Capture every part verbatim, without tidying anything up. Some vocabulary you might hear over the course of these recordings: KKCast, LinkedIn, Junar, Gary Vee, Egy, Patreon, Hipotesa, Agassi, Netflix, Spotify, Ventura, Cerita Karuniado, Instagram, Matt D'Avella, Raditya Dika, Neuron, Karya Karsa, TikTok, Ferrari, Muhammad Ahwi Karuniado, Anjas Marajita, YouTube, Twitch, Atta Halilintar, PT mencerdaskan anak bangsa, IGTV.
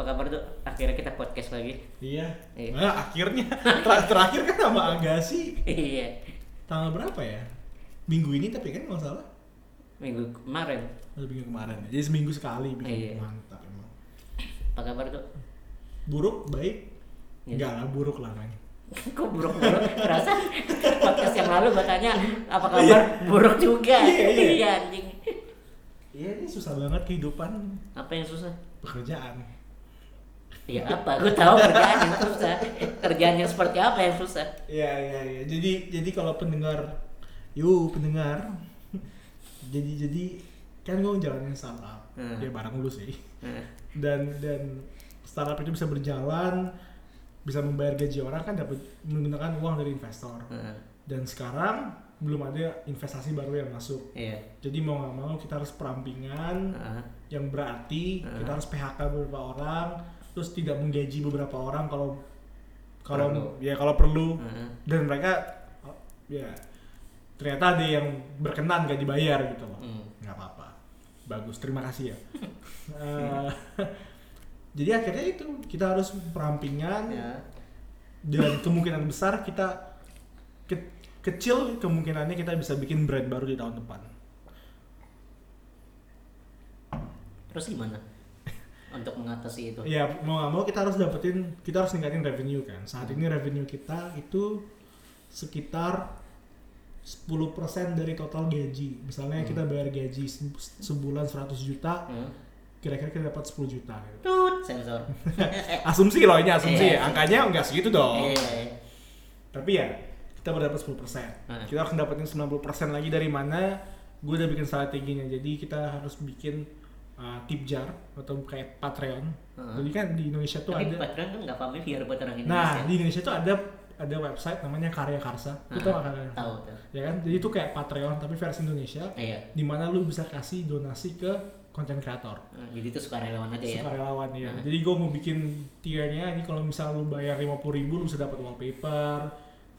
Apa kabar tuh? Akhirnya kita podcast lagi. Iya. Iya. Nah, akhirnya ter- terakhir kan sama Agassi. Iya. Tanggal berapa ya? Minggu ini tapi kan nggak salah. Minggu kemarin. Atau minggu kemarin. Jadi seminggu sekali bikin. Iya. Mantap emang. Apa kabar tuh? Buruk, baik. Enggak lah, buruk lah namanya. Kok buruk-buruk? Terasa podcast yang lalu gua tanya apa kabar? Iya. Buruk juga. Iya, iya. Iya, anjing. Iya, ini susah banget kehidupan. Apa yang susah? Pekerjaan. Ya apa? Gua tahu kerjaan yang susah. Kerjaan yang seperti apa yang susah? Iya, iya, iya. Jadi jadi kalau pendengar, yuk pendengar. Jadi jadi kan gua jalanin startup. Hmm. Dia bareng lu sih. Hmm. Dan dan startup itu bisa berjalan, bisa membayar gaji orang kan dapat menggunakan uang dari investor. Hmm. Dan sekarang belum ada investasi baru yang masuk. Yeah. Jadi mau nggak mau kita harus perampingan, uh-huh. yang berarti uh-huh. kita harus P H K beberapa orang, terus tidak menggaji beberapa orang kalau kalau ya kalau perlu. Uh-huh. Dan mereka ya ternyata ada yang berkenan gak dibayar gitu loh. Hmm. Nggak apa-apa, bagus, terima kasih ya. uh, Jadi akhirnya itu, kita harus perampingan, ya. Dan kemungkinan besar kita ke, kecil kemungkinannya kita bisa bikin brand baru di tahun depan. Terus gimana untuk mengatasi itu? Ya mau nggak mau kita harus dapetin, kita harus ningkatin revenue kan. Saat ini revenue kita itu sekitar sepuluh persen dari total gaji. Misalnya hmm. kita bayar gaji se- sebulan seratus juta, hmm. kira-kira kita dapat sepuluh juta gitu. Tut, sensor. Asumsi loh, ini asumsi. Yeah. Angkanya enggak segitu dong. Yeah. Tapi ya, kita berdapat sepuluh persen. Hmm. Kita harus dapetin sembilan puluh persen lagi dari mana? Gue udah bikin strateginya. Jadi kita harus bikin uh, tip jar atau kayak Patreon. Hmm. Jadi kan di Indonesia tuh tapi ada Patreon tuh enggak familiar buat orang Indonesia. Nah, di Indonesia tuh ada ada website namanya Karya Karsa. Hmm. Itu kan Karya Karsa. Ya kan? Jadi itu kayak Patreon tapi versi Indonesia. Yeah. Di mana lu bisa kasih donasi ke konten kreator. Jadi itu sukarelawan aja ya? Sukarelawan ya. Hmm. Jadi gue mau bikin tiernya, ini kalau misalnya lu bayar lima puluh ribu lu bisa dapat wallpaper,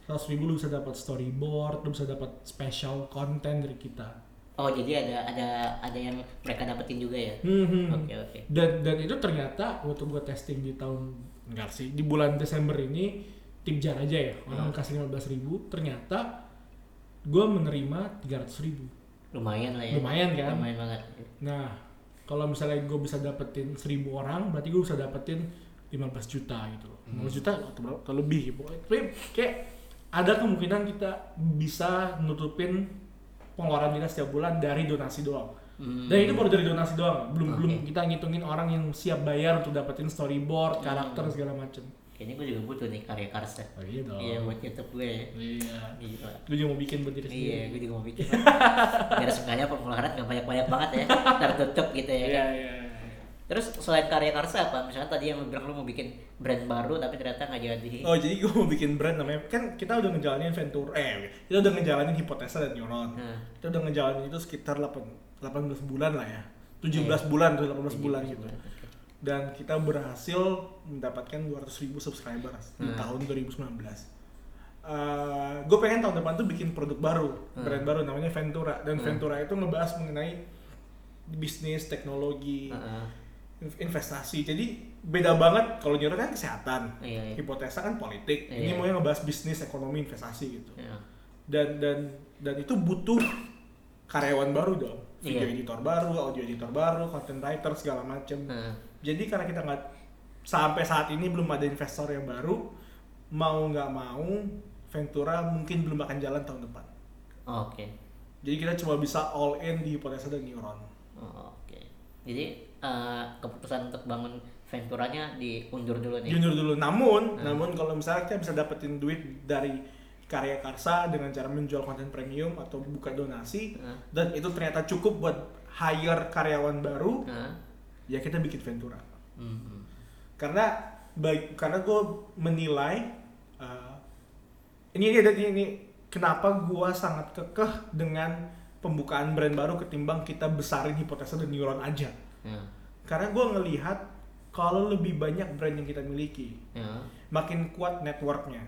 seratus ribu lu bisa dapat storyboard, lu bisa dapat special konten dari kita. Oh jadi ada ada ada yang mereka dapetin juga ya? Oke hmm, oke. Okay, okay. Dan dan itu ternyata waktu gue testing di tahun enggak sih di bulan Desember ini tip jar aja ya, orang hmm. kasih lima belas ribu, ternyata gue menerima tiga ratus ribu. Lumayan lah ya. Lumayan kan? Lumayan banget. Nah, kalau misalnya gue bisa dapetin seribu orang, berarti gue bisa dapetin lima belas juta gitu. Hmm. lima belas juta atau lebih. Tapi kayak ada kemungkinan kita bisa nutupin pengeluaran kita setiap bulan dari donasi doang. Hmm. Dan itu baru dari donasi doang. Belum okay. belum kita ngitungin orang yang siap bayar untuk dapetin storyboard, hmm. karakter segala macem. Kayaknya gue juga butuh nih Karya Karsa. Oh iya dong. Iya buat YouTube gue. Iya. Gitu. Gue juga mau bikin buat diri sendiri. Iya, gue juga mau bikin. Biar seenggaknya pengeluaran gak banyak-banyak banget ya. Tertutup gitu ya kan. Iya, iya. Terus selain Karya Karsa apa? Misalnya tadi yang lu bilang lu mau bikin brand baru tapi ternyata gak jadi. Oh jadi gue mau bikin brand namanya. Kan kita udah ngejalanin Ventura. Eh, kita udah ngejalanin Hipotesa dan Neuron. Hmm. Kita udah ngejalanin itu sekitar delapan belas bulan lah ya. tujuh belas bulan atau delapan belas bulan gitu. Dan kita berhasil mendapatkan dua ratus ribu subscribers hmm. di tahun dua ribu sembilan belas. Uh, gue pengen tahun depan tuh bikin produk baru, hmm. brand baru namanya Ventura. Dan hmm. Ventura itu ngebahas mengenai bisnis, teknologi, hmm. investasi. Jadi beda banget, kalau Neuron kan kesehatan, hmm. Hipotesa kan politik. Hmm. Ini mau ngebahas bisnis, ekonomi, investasi gitu. Hmm. Dan dan dan itu butuh karyawan baru dong, video yeah. editor baru, audio editor baru, content writer segala macem. Hmm. Jadi karena kita nggak sampai saat ini belum ada investor yang baru, mau nggak mau Ventura mungkin belum akan jalan tahun depan. Oke. Okay. Jadi kita cuma bisa all in di Hipotesa dan Neuron. Oh, Oke. Okay. Jadi uh, keputusan untuk bangun Venturanya diundur dulu nih. Diundur dulu. Namun, hmm. namun kalau misalnya kita bisa dapetin duit dari Karya Karsa dengan cara menjual konten premium atau buka donasi, uh. dan itu ternyata cukup buat hire karyawan baru, uh. ya kita bikin Ventura. Mm-hmm. Karena baik, karena gue menilai uh, ini ini ada ini kenapa gue sangat kekeh dengan pembukaan brand baru ketimbang kita besarin Hipotesa dan Neuron aja. Yeah. Karena gue ngelihat kalau lebih banyak brand yang kita miliki, yeah. makin kuat networknya.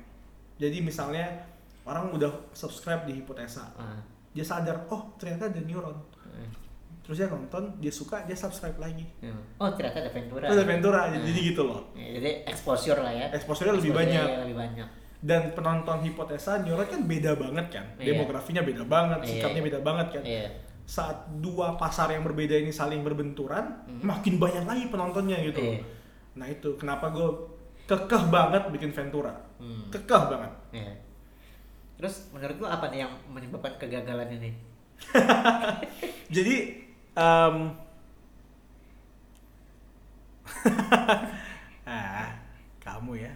Jadi misalnya orang udah subscribe di Hipotesa, uh. dia sadar, oh ternyata ada Neuron, uh. terus dia nonton, dia suka, dia subscribe lagi. hmm. Oh ternyata ada Ventura, ada Ventura, hmm. jadi gitu loh, jadi exposure lah ya, exposure-nya lebih banyak, lebih banyak. Dan penonton Hipotesa Neuron kan beda banget kan, yeah. demografinya beda banget, yeah. sikapnya beda banget kan, yeah. saat dua pasar yang berbeda ini saling berbenturan, mm-hmm. makin banyak lagi penontonnya gitu, yeah. Nah itu kenapa gue kekeh banget bikin Ventura, hmm. kekeh banget, yeah. Terus menurut lu apa nih yang menyebabkan kegagalan ini? Jadi Um, ah, kamu ya.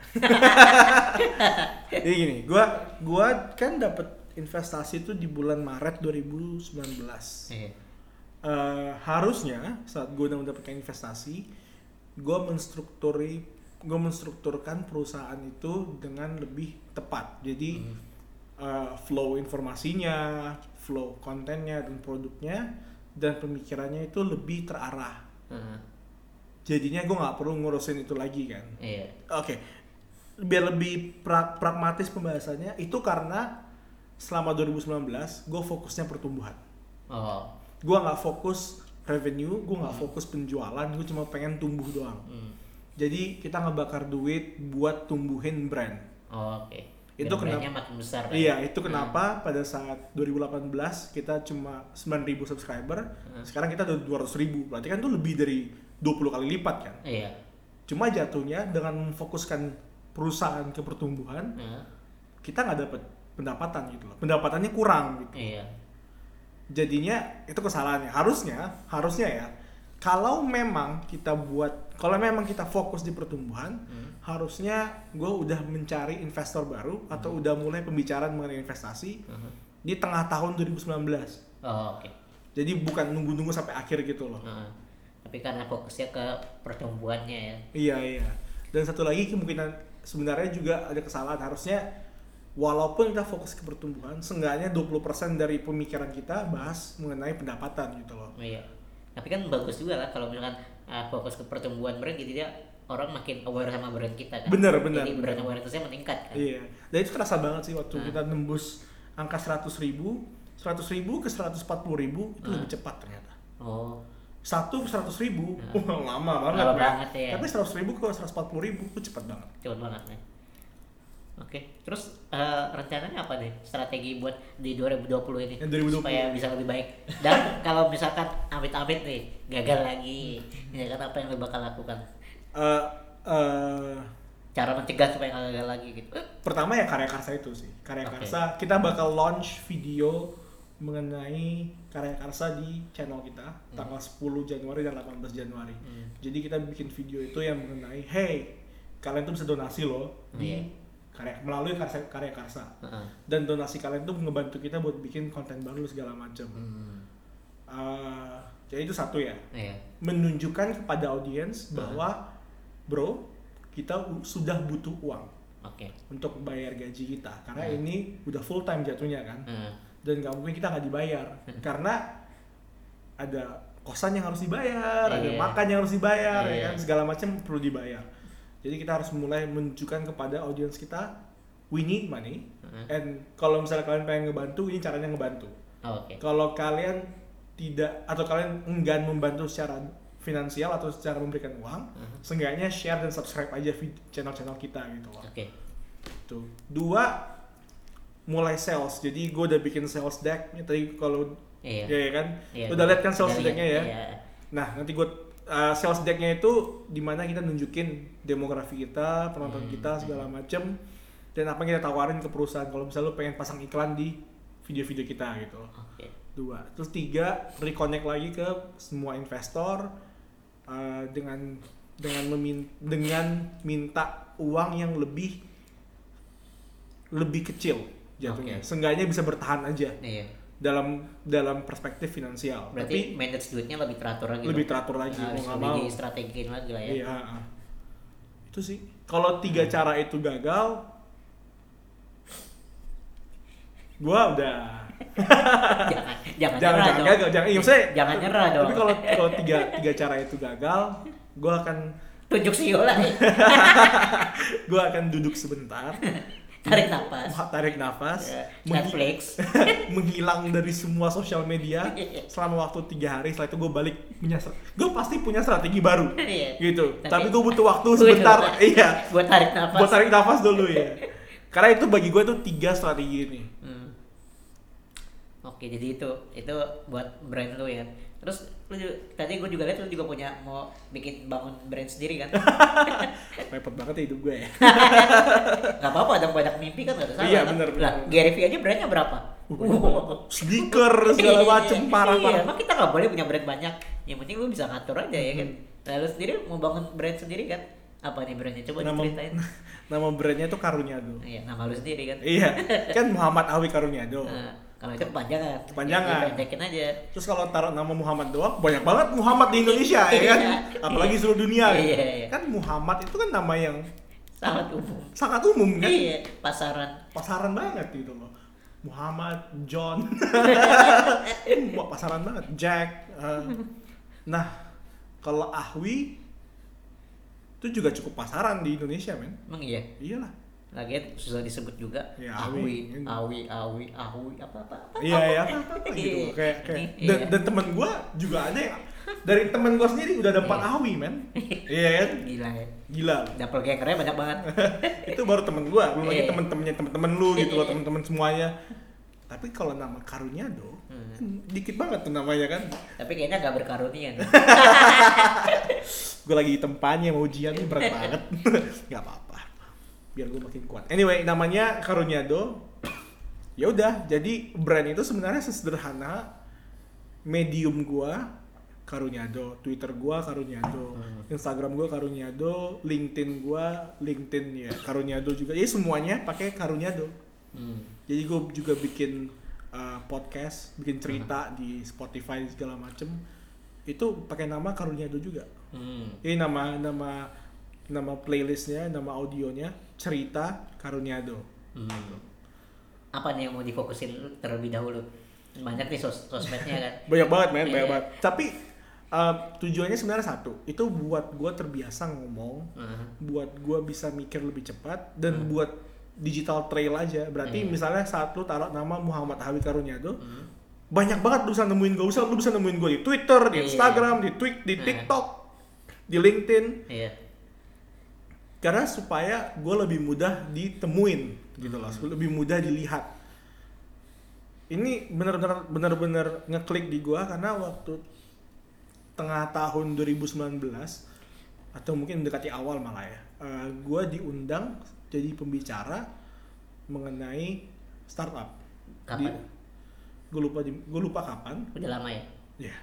Jadi gini, gua gua kan dapat investasi itu di bulan Maret dua ribu sembilan belas. Iya. Uh, harusnya saat gua udah mendapatkan investasi, gua menstrukturi, gua menstrukturkan perusahaan itu dengan lebih tepat. Jadi mm. uh, flow informasinya, flow kontennya dan produknya, dan pemikirannya itu lebih terarah. Uh-huh. Jadinya gue nggak perlu ngurusin itu lagi kan. Yeah. Oke, okay. Biar lebih pra- pragmatis pembahasannya, itu karena selama dua ribu sembilan belas gue fokusnya pertumbuhan. Oh. Gue nggak fokus revenue, gue nggak hmm. fokus penjualan, gue cuma pengen tumbuh doang. Hmm. Jadi kita ngebakar duit buat tumbuhin brand. Oh, oke. Okay. Itu kenapa makin besar, kan? Iya, itu kenapa hmm. pada saat dua ribu delapan belas kita cuma sembilan ribu subscriber, hmm. sekarang kita udah dua ratus ribu, berarti kan itu lebih dari dua puluh kali lipat kan. Iya. Cuma jatuhnya dengan memfokuskan perusahaan ke pertumbuhan, hmm. kita nggak dapat pendapatan gitu loh, pendapatannya kurang gitu. Iya. Jadinya itu kesalahannya. Harusnya, harusnya ya, kalau memang kita buat, kalau memang kita fokus di pertumbuhan, hmm. harusnya gue udah mencari investor baru atau hmm. udah mulai pembicaraan mengenai investasi hmm. di tengah tahun dua ribu sembilan belas. Oh, oke. Okay. Jadi bukan nunggu-nunggu sampai akhir gitu loh. Hmm. Tapi karena fokusnya ke pertumbuhannya ya. Iya, iya. Dan satu lagi kemungkinan sebenarnya juga ada kesalahan. Harusnya walaupun kita fokus ke pertumbuhan, seenggaknya dua puluh persen dari pemikiran kita bahas mengenai pendapatan gitu loh. Iya. Tapi kan bagus juga lah kalau misalkan uh, fokus ke pertumbuhan brand, jadi dia orang makin aware sama brand kita kan. Bener, bener. Jadi brand awarenessnya meningkat kan. Iya. Dan itu terasa banget sih waktu nah. kita nembus angka seratus ribu, seratus ribu ke seratus empat puluh ribu itu nah. lebih cepat ternyata. Oh. Satu ke seratus ribu, nah. oh, lama banget. Lama banget ya. Tapi seratus ribu ke seratus empat puluh ribu itu cepat banget. Cepat banget ya. Oke, terus uh, rencananya apa nih strategi buat di dua ribu dua puluh ini dua ribu dua puluh supaya bisa lebih baik? Dan kalau misalkan amit-amit nih gagal lagi, ya kan, apa yang lo bakal lakukan? Uh, uh, Cara mencegah supaya nggak gagal lagi gitu? Pertama ya Karya Karsa itu sih, Karya okay. Karsa kita bakal launch video mengenai Karya Karsa di channel kita hmm. tanggal sepuluh Januari dan delapan belas Januari. Hmm. Jadi kita bikin video itu yang mengenai, hey kalian tuh bisa donasi loh hmm. di Karya, melalui karya, karya karsa uh-huh. dan donasi kalian tuh ngebantu kita buat bikin konten baru segala macam. Hmm. Uh, jadi itu satu ya, yeah. menunjukkan kepada audiens bahwa uh-huh. bro kita u- sudah butuh uang okay. untuk bayar gaji kita karena uh-huh. ini udah full time jatuhnya kan uh-huh. dan nggak mungkin kita nggak dibayar karena ada kosan yang harus dibayar, yeah. ada makan yang harus dibayar, yeah. ya kan segala macam perlu dibayar. Jadi kita harus mulai menunjukkan kepada audiens kita, we need money, uh-huh. and kalau misalnya kalian pengen ngebantu, ini caranya ngebantu. Oh, okay. Kalau kalian tidak, atau kalian enggan membantu secara finansial atau secara memberikan uang, uh-huh. seenggaknya share dan subscribe aja vid- channel-channel kita gitu loh. Oke. Okay. Tuh. Dua, mulai sales. Jadi gue udah bikin sales deck, tadi kalau, iya ya kan, iya, udah lihat kan sales decknya ya. Iya. Nah nanti gue Uh, sales deck-nya itu dimana kita nunjukin demografi kita, penonton hmm, kita, segala macem dan apa yang kita tawarin ke perusahaan kalau misalnya lo pengen pasang iklan di video-video kita gitu. Okay. Dua, terus tiga, reconnect lagi ke semua investor uh, dengan dengan memin, dengan minta uang yang lebih lebih kecil jatuhnya, okay. seenggaknya bisa bertahan aja. Iya. dalam dalam perspektif finansial. Berarti tapi manage duitnya lebih teratur lagi. Lebih teratur lagi. Nah, mau mau strategiin lagi lah ya. Iya, uh. Itu sih. Kalau tiga hmm. cara itu gagal, gua udah jangan jangan, jangan, jangan gagal, jangan iya saya. Jangan nyerah dong. Tapi kalau kalau tiga tiga cara itu gagal, gua akan tunjuk sio lah. Gua akan duduk sebentar. Tarik nafas. Tarik nafas. Yeah. Netflix. Menghilang dari semua sosial media selama waktu tiga hari. Setelah itu gue balik punya. Gue pasti punya strategi baru. Yeah. Gitu. Tapi, Tapi gue butuh waktu sebentar. Iya. Buat tarik nafas. Buat tarik nafas dulu ya. Karena itu bagi gue tuh tiga strategi ini. Hmm. Oke, jadi itu itu buat brand lo ya. Terus lu, tadi gue juga lihat lu juga punya mau bikin bangun brand sendiri kan? Repot banget ya hidup gue ya. Gak apa-apa, ada banyak mimpi kan, gak ada salah. Iya kan? Bener. Lah, Gary Vee aja brandnya berapa? Uh, wow. Sneaker segala macem, parah-parah. Iya, emang kita gak boleh punya brand banyak. Yang penting lu bisa ngatur aja ya kan. Nah, lu sendiri mau bangun brand sendiri kan? Apa nih brandnya? Coba nama, diceritain. Nama brandnya tuh Karuniado. Iya, nama lu sendiri kan? Iya, kan Muhammad Ahwi Karuniado. Nah, kalau itu kepanjangan. Kepanjangan. Dipendekin aja. Terus kalau taruh nama Muhammad doang, banyak banget Muhammad di Indonesia ya kan? Apalagi seluruh dunia. Kan? Kan Muhammad itu kan nama yang sangat umum. Sangat umum kan? Iya, pasaran. Pasaran banget gitu loh. Muhammad, John. Pasaran banget. Jack. Nah, kalau Ahwi itu juga cukup pasaran di Indonesia, men. Emang iya? Iyalah. Lagian susah disebut juga. Ya, Ahwi, Ahwi, Ahwi, Ahwi, apa-apa. Iya, iya, apa-apa gitu. Kayak, kayak. Dan, dan temen gue juga ada ya. Dari temen gue sendiri udah ada empat Ahwi, men. Iya kan? Gila ya. Gila. Dapel gangernya banyak banget. Itu baru temen gue. Belum lagi temen-temennya, temen-temen lu gitu loh, temen-temen semuanya. Tapi kalau nama Karuniado, hmm. dikit banget tuh namanya kan. Tapi kayaknya gak berkarunia. Gue lagi tempanya mau ujian nih, berat banget. Gak apa-apa, biar gue makin kuat. Anyway, namanya Karuniado. Ya udah, jadi brand itu sebenarnya sesederhana medium gue Karuniado, Twitter gue Karuniado, Instagram gue Karuniado, LinkedIn gue LinkedIn ya Karuniado juga. Jadi semuanya pakai Karuniado. Hmm. Jadi gue juga bikin uh, podcast, bikin cerita hmm. di Spotify segala macem. Itu pakai nama Karuniado juga. Hmm. Ini nama nama nama playlistnya, nama audionya Cerita Karuniado. Hmm. Apa nih yang mau difokusin terlebih dahulu? Banyak nih sos sosmednya kan. Banyak banget men, banyak banget. Tapi uh, tujuannya sebenarnya satu, itu buat gue terbiasa ngomong, hmm. buat gue bisa mikir lebih cepat dan hmm. buat digital trail aja. Berarti hmm. misalnya saat lu taruh nama Muhammad Ahwi Karuniado, hmm. banyak banget lu bisa nemuin gue. Lu bisa nemuin gue di Twitter, di Instagram, di Twitch, di TikTok, di LinkedIn. Iya. Karena supaya gue lebih mudah ditemuin gitu loh, lebih mudah dilihat. Ini benar-benar benar-benar ngeklik di gue karena waktu tengah tahun dua ribu sembilan belas atau mungkin mendekati awal malah ya. Uh, gue diundang jadi pembicara mengenai startup. Kapan? Gue lupa, gue lupa kapan. Udah lama ya? Iya. Yeah.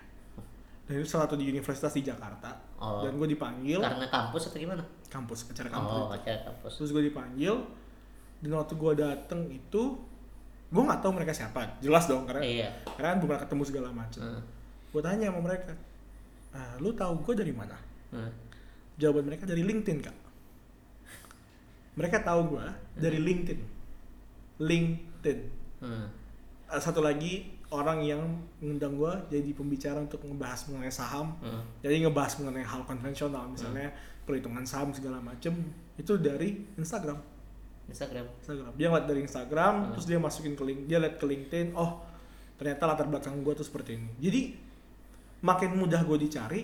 Dan itu salah satu di universitas di Jakarta. Oh. Dan gue dipanggil. Karena kampus atau gimana? Kampus, acara kampus. Oh, acara kampus. Terus gue dipanggil. Dan waktu gue dateng itu, gue nggak tahu mereka siapa. Jelas dong, karena iya. karena gue pernah ketemu segala macam. Hmm. Gue tanya sama mereka, ah, lu tahu gue dari mana? Hmm. Jawaban mereka dari LinkedIn, Kak. Mereka tahu gue dari LinkedIn. LinkedIn. Hmm. Satu lagi orang yang ngundang gue jadi pembicara untuk ngebahas mengenai saham. Hmm. Jadi ngebahas mengenai hal konvensional, misalnya hmm. perhitungan saham segala macem. Itu dari Instagram. Instagram. Instagram. Dia ngeliat dari Instagram, hmm. terus dia masukin ke link, dia liat ke LinkedIn. Oh, ternyata latar belakang gue tuh seperti ini. Jadi makin mudah gue dicari,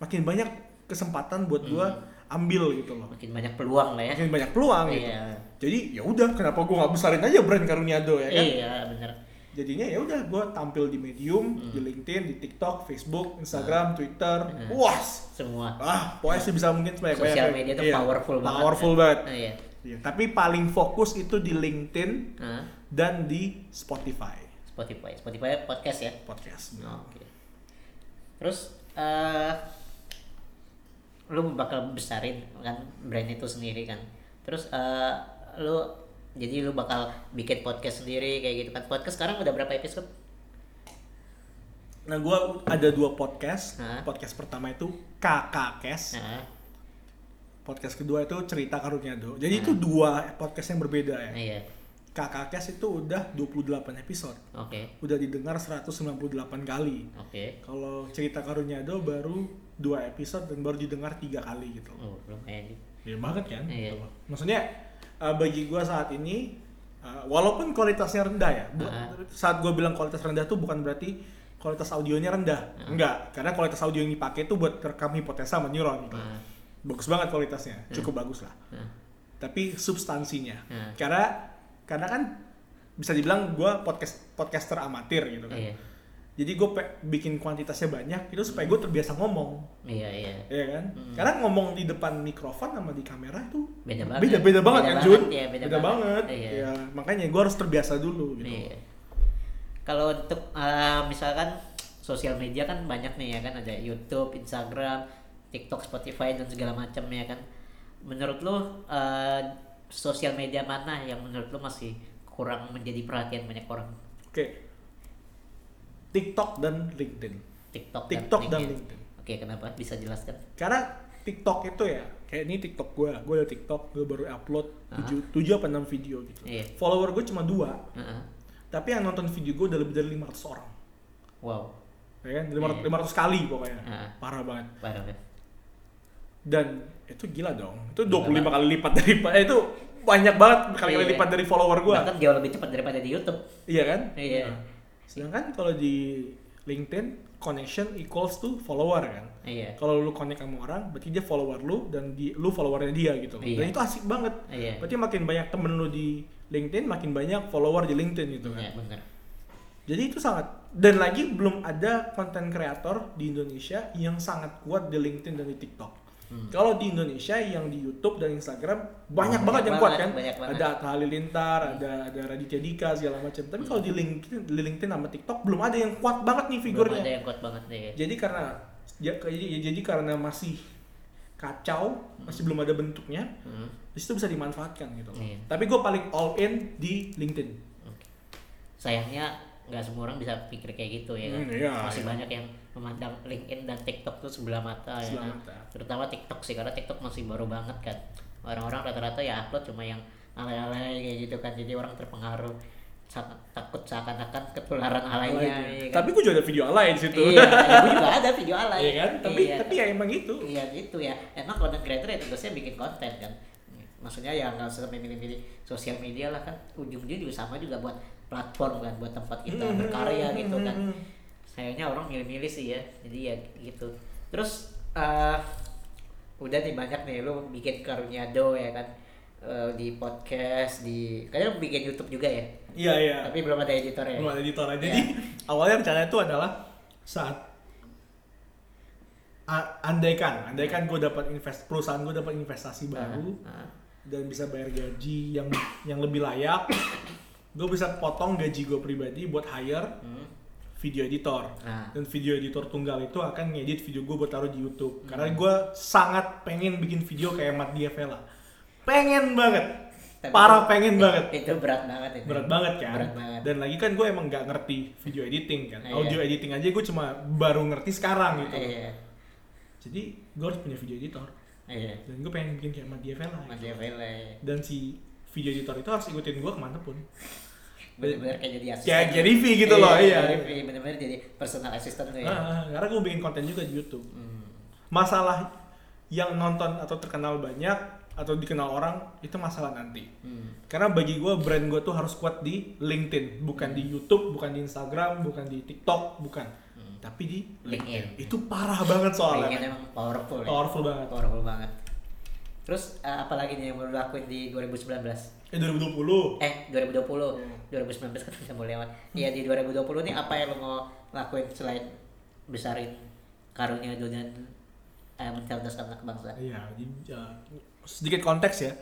makin banyak kesempatan buat gue. Hmm. ambil gitu loh. Makin banyak peluang lah ya. Makin banyak peluang gitu. Iya. Jadi ya udah, kenapa gue nggak besarin aja brand Karuniado ya kan? Iya benar. Jadinya ya udah, gue tampil di medium, hmm. di LinkedIn, di TikTok, Facebook, Instagram, hmm. Twitter, hmm. wah semua. Ah, pokoknya hmm. sebisa mungkin sebanyak banyak. Sosial media itu iya. powerful banget. Powerful kan? banget. Oh, iya. Iya. Tapi paling fokus itu di LinkedIn hmm. dan di Spotify. Spotify, Spotify podcast ya? Podcast. Oh, oke. Okay. Terus. Uh... lu bakal besarin kan brand itu sendiri kan. Terus uh, lu jadi lu bakal bikin podcast sendiri kayak gitu kan. Podcast sekarang udah berapa episode? Nah, gua ada dua podcast. Hah? Podcast pertama itu KKCast. Hah? Podcast kedua itu Cerita Karuniado. Jadi Hah? itu dua podcast yang berbeda ya. Iya. KKCast itu udah dua puluh delapan episode. Oke. Okay. Udah didengar seratus sembilan puluh delapan kali. Oke. Okay. Kalau Cerita Karuniado baru dua episode dan baru didengar tiga kali gitu. Oh, lumayan. Gede banget kan? Iya. Maksudnya uh, bagi gue saat ini, uh, walaupun kualitasnya rendah ya, bu- uh-huh. saat gue bilang kualitas rendah tuh bukan berarti kualitas audionya rendah, uh-huh. enggak, karena kualitas audio yang dipakai tuh buat rekam Hipotesa sama Neuron gitu. Uh-huh. Bagus banget kualitasnya, cukup uh-huh. bagus lah. Uh-huh. Tapi substansinya, uh-huh. karena karena kan bisa dibilang gue podcast podcaster amatir gitu kan. Uh-huh. Jadi gue pe- bikin kuantitasnya banyak itu supaya gue terbiasa ngomong. Iya iya. Iya kan? Mm. Karena ngomong di depan mikrofon sama di kamera itu beda banget. Beda beda banget kan Jun? Ya, beda, beda banget. Iya. Ya, makanya gue harus terbiasa dulu gitu. Iya. Kalau untuk uh, misalkan sosial media kan banyak nih ya kan, ada YouTube, Instagram, TikTok, Spotify dan segala macam ya kan. Menurut lo uh, sosial media mana yang menurut lo masih kurang menjadi perhatian banyak orang? Oke. Okay. TikTok dan LinkedIn. TikTok, TikTok dan, dan LinkedIn. Oke, kenapa? Bisa jelaskan? Karena TikTok itu ya, kayak ini TikTok gue, gue ada TikTok, gue baru upload tujuh uh-huh. apa enam video gitu. Iya. Follower gue cuma dua, uh-huh. tapi yang nonton video gue udah lebih dari lima ratus orang. Wow. Ya kan? lima ratus, iya. lima ratus kali pokoknya, uh-huh. parah banget. Parah banget. Dan itu gila dong, itu gila dua puluh lima banget. Kali lipat dari, eh, itu banyak banget kali-kali iya, lipat dari follower gue. Bahkan jauh lebih cepat daripada di YouTube. Iya kan? Iya. Nah. Sedangkan kalau di LinkedIn connection equals to follower kan. Iya. Kalau lu connect sama orang, berarti dia follower lu dan di, lu followernya dia gitu. Iya. Dan itu asik banget. Iya. Berarti makin banyak temen lu di LinkedIn, makin banyak follower di LinkedIn gitu kan. Iya, benar. Jadi itu sangat, dan lagi belum ada konten kreator di Indonesia yang sangat kuat di LinkedIn dan di TikTok. Hmm. Kalau di Indonesia yang di YouTube dan Instagram banyak, oh, banget, banyak banget yang kuat kan. Ada Atta Halilintar, hmm. ada ada Raditya Dika segala macam. Tapi hmm. kalau di LinkedIn, di LinkedIn sama TikTok belum ada yang kuat banget nih figurnya. Belum ada yang kuat banget nih. Jadi karena ya, ya, jadi karena masih kacau, hmm. masih belum ada bentuknya. Hmm. Di situ bisa dimanfaatkan gitu. Hmm. Tapi gue paling all in di LinkedIn. Okay. Sayangnya nggak semua orang bisa pikir kayak gitu ya, hmm, iya, masih iya. banyak yang memandang LinkedIn dan TikTok tuh sebelah mata, sebelah ya mata. Nah, terutama TikTok sih, karena TikTok masih baru banget kan, orang-orang rata-rata ya upload cuma yang alay-alay kayak gitu kan, jadi orang terpengaruh sangat takut seakan-akan ketularan alaynya. Ya, kan? Tapi gue juga ada video alay di situ. Iya, gue juga ada video alay. Iya kan? Tapi iya, tapi ya emang gitu. Iya gitu ya, emang konten creator ya tugasnya bikin konten kan, maksudnya ya nggak usah memilih-milih sosial media lah kan, ujungnya juga sama juga buat platform kan, buat tempat kita mm-hmm. berkarya gitu kan. Sayangnya orang milih-milih sih ya, jadi ya gitu. Terus uh, udah nih banyak nih lu bikin Karuniado ya kan, uh, di podcast, di kalian bikin YouTube juga ya? Iya iya. Tapi belum ada editor ya? Belum ada editor aja. Jadi awalnya rencana itu adalah saat a- andaikan, andaikan gue dapat invest, perusahaan gue dapat investasi baru uh, uh. dan bisa bayar gaji yang yang lebih layak. Gue bisa potong gaji gue pribadi buat hire hmm. video editor nah. Dan video editor tunggal itu akan ngedit video gue buat taruh di YouTube hmm. karena gue sangat pengen bikin video kayak Matt D'Avella, pengen banget, tapi parah itu, pengen itu, banget itu berat banget itu. berat banget kan berat banget. Dan lagi kan gue emang nggak ngerti video editing kan, nah, audio iya. editing aja gue cuma baru ngerti sekarang gitu, nah, iya. jadi gue harus punya video editor, nah, iya. dan gue pengen bikin kayak Matt D'Avella, Matt D'Avella gitu. Dan si video editor itu harus ikutin gue kemanapun. Bener-bener kayak jadi asisten. Kayak Gary Vee gitu loh, iya. Bener-bener jadi personal assistant tuh ya. Ah, karena gue bikin konten juga di YouTube. Hmm. Masalah yang nonton atau terkenal banyak atau dikenal orang itu masalah nanti. Hmm. Karena bagi gue brand gue tuh harus kuat di LinkedIn, bukan hmm. di YouTube, bukan di Instagram, bukan di TikTok, bukan. Hmm. Tapi di LinkedIn. Itu parah banget soalnya. LinkedIn emang powerful. Powerful ya. banget. Powerful banget. Terus uh, apa lagi nih yang baru lakuin di dua ribu sembilan belas? Eh dua ribu dua puluh. Eh dua ribu dua puluh. Hmm. dua ribu sembilan belas kan udah mau lewat. Iya di dua ribu dua puluh nih apa yang lo mau lakuin selain besarin Karuniado dan eh, mencerdaskan anak bangsa? Iya, uh, sedikit konteks ya.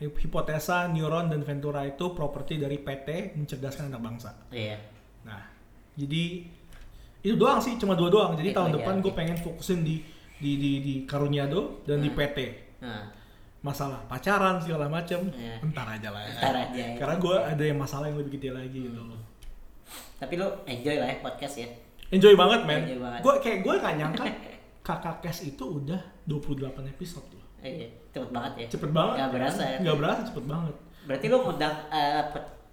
Hipotesa, Neuron dan Ventura itu properti dari P T Mencerdaskan Anak Bangsa. Iya. Nah, jadi itu doang sih, cuma dua doang. Jadi itu tahun aja, depan okay. gue pengen fokusin di di di, di Karuniado dan hmm. di P T. Hmm. Masalah pacaran segala macam, ya. entar aja lah. Entar ya. aja. Karena gue ada yang masalah yang lebih gede lagi hmm. gitu loh. Tapi lo enjoy lah ya podcast ya. Enjoy banget men. Gue kayak gue nggak nyangka KKCast itu udah dua puluh delapan episode loh. Iya, cepet banget ya. Cepet banget. Gak berasa. Ya. Gak berasa cepet banget. Berarti lo ngundang uh,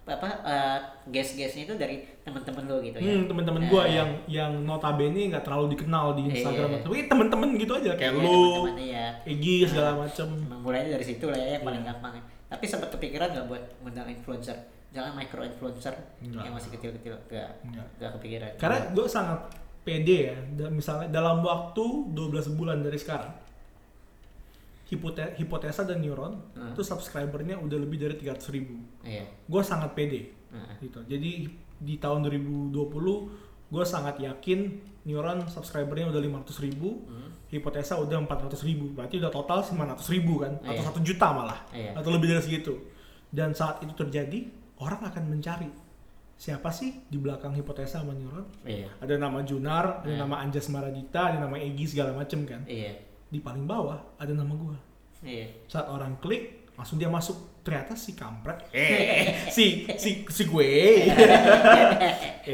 apa uh, guest-guestnya itu dari teman-teman lo gitu ya. Hmm, teman-teman nah, gua yang yang notabene nggak terlalu dikenal di Instagram, iya, tapi teman-teman gitu aja kayak iya, lo, iya. Egy segala macem. Mulainya dari situ lah ya, yang paling iya. gampang. Tapi sempat kepikiran nggak buat ngundang influencer? Jangan micro influencer enggak. Yang masih kecil-kecil, nggak nggak kepikiran. Karena gua sangat pede ya, misalnya dalam waktu dua belas bulan dari sekarang, Hipote- Hipotesa dan Neuron hmm. itu subscribernya udah lebih dari tiga ratus ribu. Iya. Gue sangat pede, hmm. gitu. Jadi di tahun dua ribu dua puluh gue sangat yakin Neuron subscribernya udah lima ratus ribu, hmm. Hipotesa udah empat ratus ribu, berarti udah total sembilan ratus ribu kan, atau iya. satu juta malah, iya. atau lebih dari segitu. Dan saat itu terjadi, orang akan mencari siapa sih di belakang Hipotesa sama Neuron? Iya. Ada nama Junar, ada iya. nama Anjas Marajita, ada nama Egy segala macem kan. Iya. Di paling bawah ada nama gue. Iya. Saat orang klik, langsung dia masuk. Ternyata si kampret, eh, si si si gue,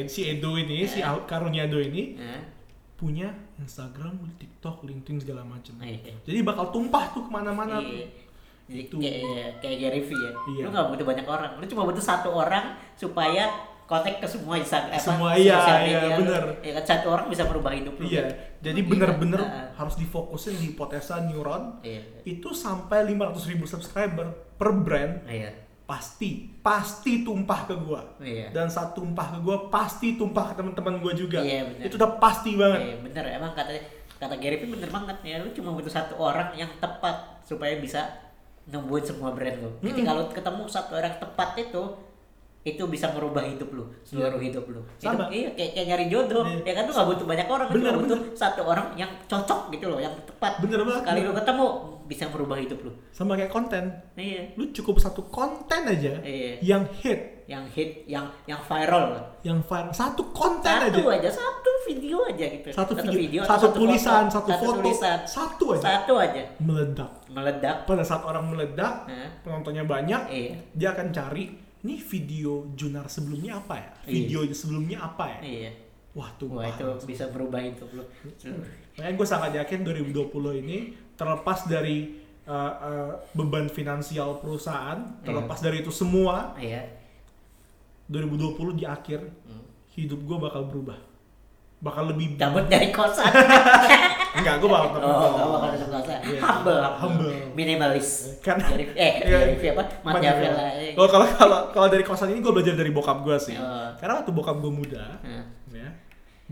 si Edo ini, si Karuniado ini punya Instagram, TikTok, LinkedIn segala macem. Iya. Jadi bakal tumpah tuh kemana-mana. Iya. Itu kayak kayak Gary Vee ya. Iya. Lu enggak butuh banyak orang. Lu cuma butuh satu orang supaya kontak ke semua Instagram apa semua iya, iya benar. Ya kan satu orang bisa merubah hidup lu. Iya. Kan? Jadi benar-benar nah. harus difokusin di Hipotesa Neuron. Iya. Itu sampai lima ratus ribu subscriber per brand. Iya. Pasti pasti tumpah ke gua. Iya. Dan saat tumpah ke gua pasti tumpah ke teman-teman gua juga. Iya, itu udah pasti banget. Iya, benar. Emang kata kata Gary Vee benar banget ya. Lu cuma butuh satu orang yang tepat supaya bisa nungguin semua brand lo. Hmm. Ketika lo ketemu satu orang tepat itu, itu bisa merubah hidup lo, seluruh yeah. hidup lo. Sama. Iya, kayak, kayak nyari jodoh. Yeah. Ya kan lo nggak butuh banyak orang, lo cuma butuh satu orang yang cocok gitu lo, yang tepat. Bener banget. Sekali lo ketemu bisa merubah hidup lo. Sama kayak konten. Iya. Lo cukup satu konten aja iya. yang hit, yang hit, yang yang viral. Yang viral. Satu konten satu aja. Satu aja, satu video aja gitu. Satu, satu video, video satu, satu tulisan, foto, satu foto, tulisan. satu aja. Satu aja. Meledak. meledak pada saat orang meledak huh? penontonnya banyak iya. dia akan cari ini video Junar sebelumnya apa ya video iya. sebelumnya apa ya iya. wah tuh wah, itu bisa berubah itu loh. Makanya gue sangat yakin dua ribu dua puluh ini terlepas dari uh, uh, beban finansial perusahaan terlepas iya. dari itu semua iya. dua ribu dua puluh di akhir hmm. hidup gue bakal berubah bakal lebih dapat dari kosan. Enggak, gue bakal tetap oh, gue bakal tetap kosan. Yeah. Humble, humble, minimalis. Karena dari eh dari siapa? Matt D'Avella. Kalau kalau kalau dari kosan ini gue belajar dari bokap gue sih. Oh. Karena waktu bokap gue muda, huh. ya,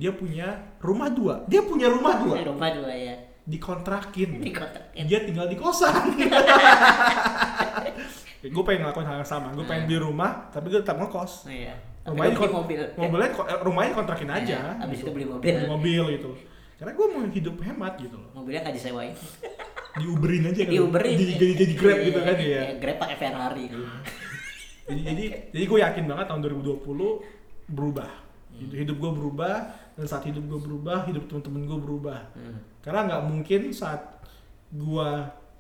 dia punya rumah dua. Dia punya rumah dua. Punya rumah dua ya. Dikontrakin. Dikontrakin. Dia tinggal di kosan. Gue pengen ngelakuin hal yang sama. Gue pengen beli rumah, tapi gue tetap ngekos. Iya. Rumahnya beli mobil. Mobilnya, rumahnya kontrakin aja. Iya, abis gitu. Itu beli mobil. Beli mobil gitu. Karena gue mau hidup hemat gitu loh. Mobilnya nggak disewain. Diuberin aja kan. Diuberin. Jadi jadi, jadi grab gitu kan ya. Grab pakai Ferrari. jadi jadi jadi gue yakin banget tahun dua ribu dua puluh berubah. Hidup, hidup gue berubah dan saat hidup gue berubah, hidup teman-teman gue berubah. Hmm. Karena nggak mungkin saat gue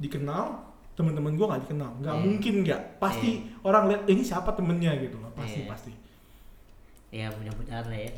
dikenal teman-teman gue nggak dikenal, nggak yeah. mungkin nggak, pasti yeah. orang lihat eh, ini siapa temennya gitu loh, pasti yeah. pasti. Ya yeah, mudah-mudahan lah ya,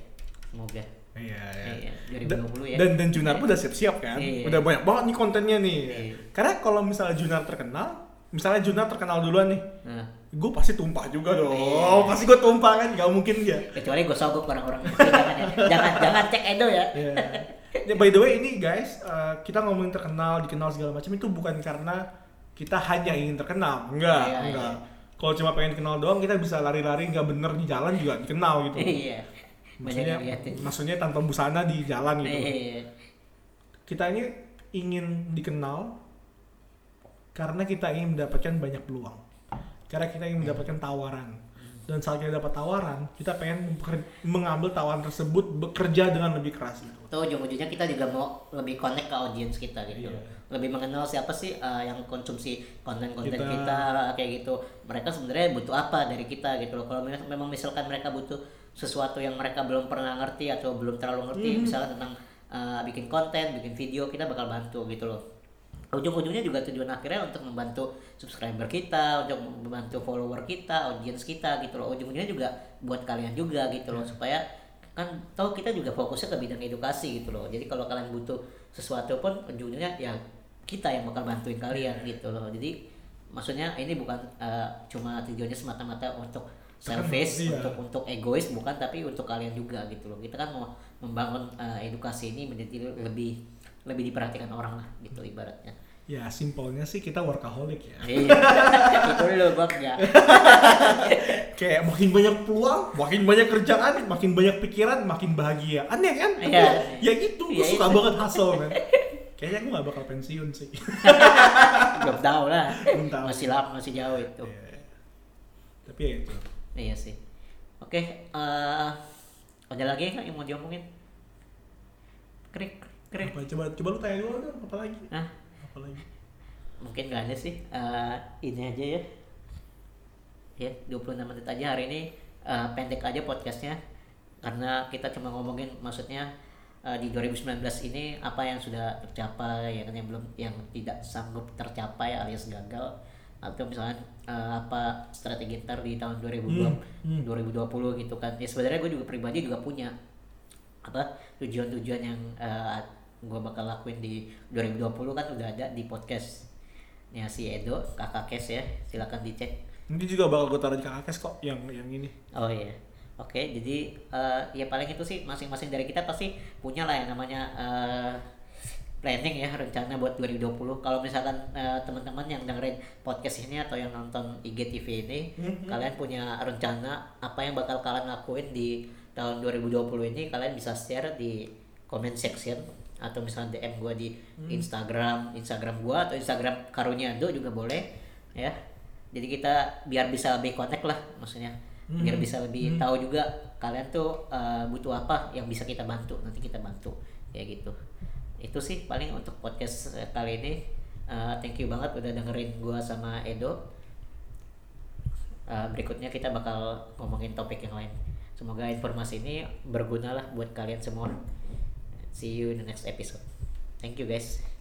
semoga. Iya yeah, yeah. yeah, ya. Dan dan Junar yeah. pun udah siap-siap kan, yeah, yeah. udah banyak banget nih kontennya nih. Yeah. Karena kalau misalnya Junar terkenal, misalnya Junar terkenal duluan nih, nah. gue pasti tumpah juga dong, yeah. pasti gue tumpah kan, nggak mungkin nggak. Kecuali gue sogok orang-orang, jangan ya. jangan jangan cek Edo ya. Yeah. By the way ini guys, uh, kita ngomongin terkenal, dikenal segala macam itu bukan karena kita hanya ingin terkenal, enggak, iya, enggak. Iya. Kalau cuma pengen kenal doang, kita bisa lari-lari nggak bener di jalan juga dikenal gitu. Iya. Maksudnya, maksudnya tanpa busana di jalan gitu. Iya. Kita ini ingin dikenal karena kita ingin mendapatkan banyak peluang, karena kita ingin mendapatkan tawaran. Dan saat kita dapat tawaran, kita pengen memper- mengambil tawaran tersebut, bekerja dengan lebih keras gitu. Tuh, ujung-ujungnya kita juga mau lebih connect ke audience kita gitu. Yeah. Lebih mengenal siapa sih uh, yang konsumsi konten-konten kita, kita kayak gitu. Mereka sebenarnya butuh apa dari kita gitu loh. Kalau memang misalkan mereka butuh sesuatu yang mereka belum pernah ngerti atau belum terlalu ngerti, mm-hmm. misalnya tentang uh, bikin konten, bikin video, kita bakal bantu gitu loh. Ujung-ujungnya juga tujuan akhirnya untuk membantu subscriber kita, untuk membantu follower kita, audience kita gitu loh. Ujung-ujungnya juga buat kalian juga gitu loh, supaya kan tau kita juga fokusnya ke bidang edukasi gitu loh. Jadi kalau kalian butuh sesuatu pun ujung-ujungnya ya kita yang bakal bantuin kalian gitu loh. Jadi maksudnya ini bukan uh, cuma tujuannya semata-mata untuk selfish, iya. untuk untuk egois bukan, tapi untuk kalian juga gitu loh. Kita kan mau membangun uh, edukasi ini menjadi lebih lebih diperhatikan orang lah gitu ibaratnya. Ya simpelnya sih kita workaholic ya. Iya. Itu loh bang ya. Kayak makin banyak peluang, makin banyak kerjaan, makin banyak pikiran, makin bahagia. Aneh kan? Iya. Ya, ya gitu. Gue ya, suka itu. banget hustle man. Kayaknya gue gak bakal pensiun sih. Belum tahu lah. Belum tahu. Masih lama, masih jauh itu. Ya. Tapi ya itu. Iya sih. Oke, uh, ada lagi yang mau diomongin? Krik, krik. Apa, coba, coba lu tanya dulu kan, apa lagi? Hah? Apa lagi? Mungkin nggak ada sih. Uh, ini aja ya. Ya, dua puluh enam menit aja hari ini. Uh, pendek aja podcastnya. Karena kita cuma ngomongin, maksudnya uh, di dua ribu sembilan belas ini apa yang sudah tercapai, yang, yang belum, yang tidak sanggup tercapai alias gagal. Atau misalnya uh, apa strategi ntar di tahun dua ribu dua puluh, hmm, hmm. dua ribu dua puluh gitu kan. Ya sebenarnya gue juga pribadi juga punya apa tujuan-tujuan yang uh, gue bakal lakuin di dua ribu dua puluh kan udah ada di podcastnya si Edo, KKCast ya, silakan dicek. Ini juga bakal gue taruh di KKCast kok yang yang ini. Oh iya, oke. Okay, jadi uh, ya paling itu sih masing-masing dari kita pasti punya lah yang namanya uh, planning ya, rencana buat dua ribu dua puluh. Kalau misalkan uh, teman-teman yang dengerin podcast ini atau yang nonton I G T V ini, mm-hmm. kalian punya rencana apa yang bakal kalian lakuin di tahun dua ribu dua puluh ini, kalian bisa share di comment section atau misalnya D M gua di mm. Instagram, Instagram gua atau Instagram Karuniado juga boleh ya. Jadi kita biar bisa lebih connect lah maksudnya. Mm-hmm. Biar bisa lebih mm-hmm. tahu juga kalian tuh uh, butuh apa yang bisa kita bantu, nanti kita bantu kayak gitu. Itu sih paling untuk podcast kali ini. Uh, thank you banget udah dengerin gua sama Edo. Uh, berikutnya kita bakal ngomongin topik yang lain. Semoga informasi ini berguna lah buat kalian semua. See you in the next episode. Thank you guys.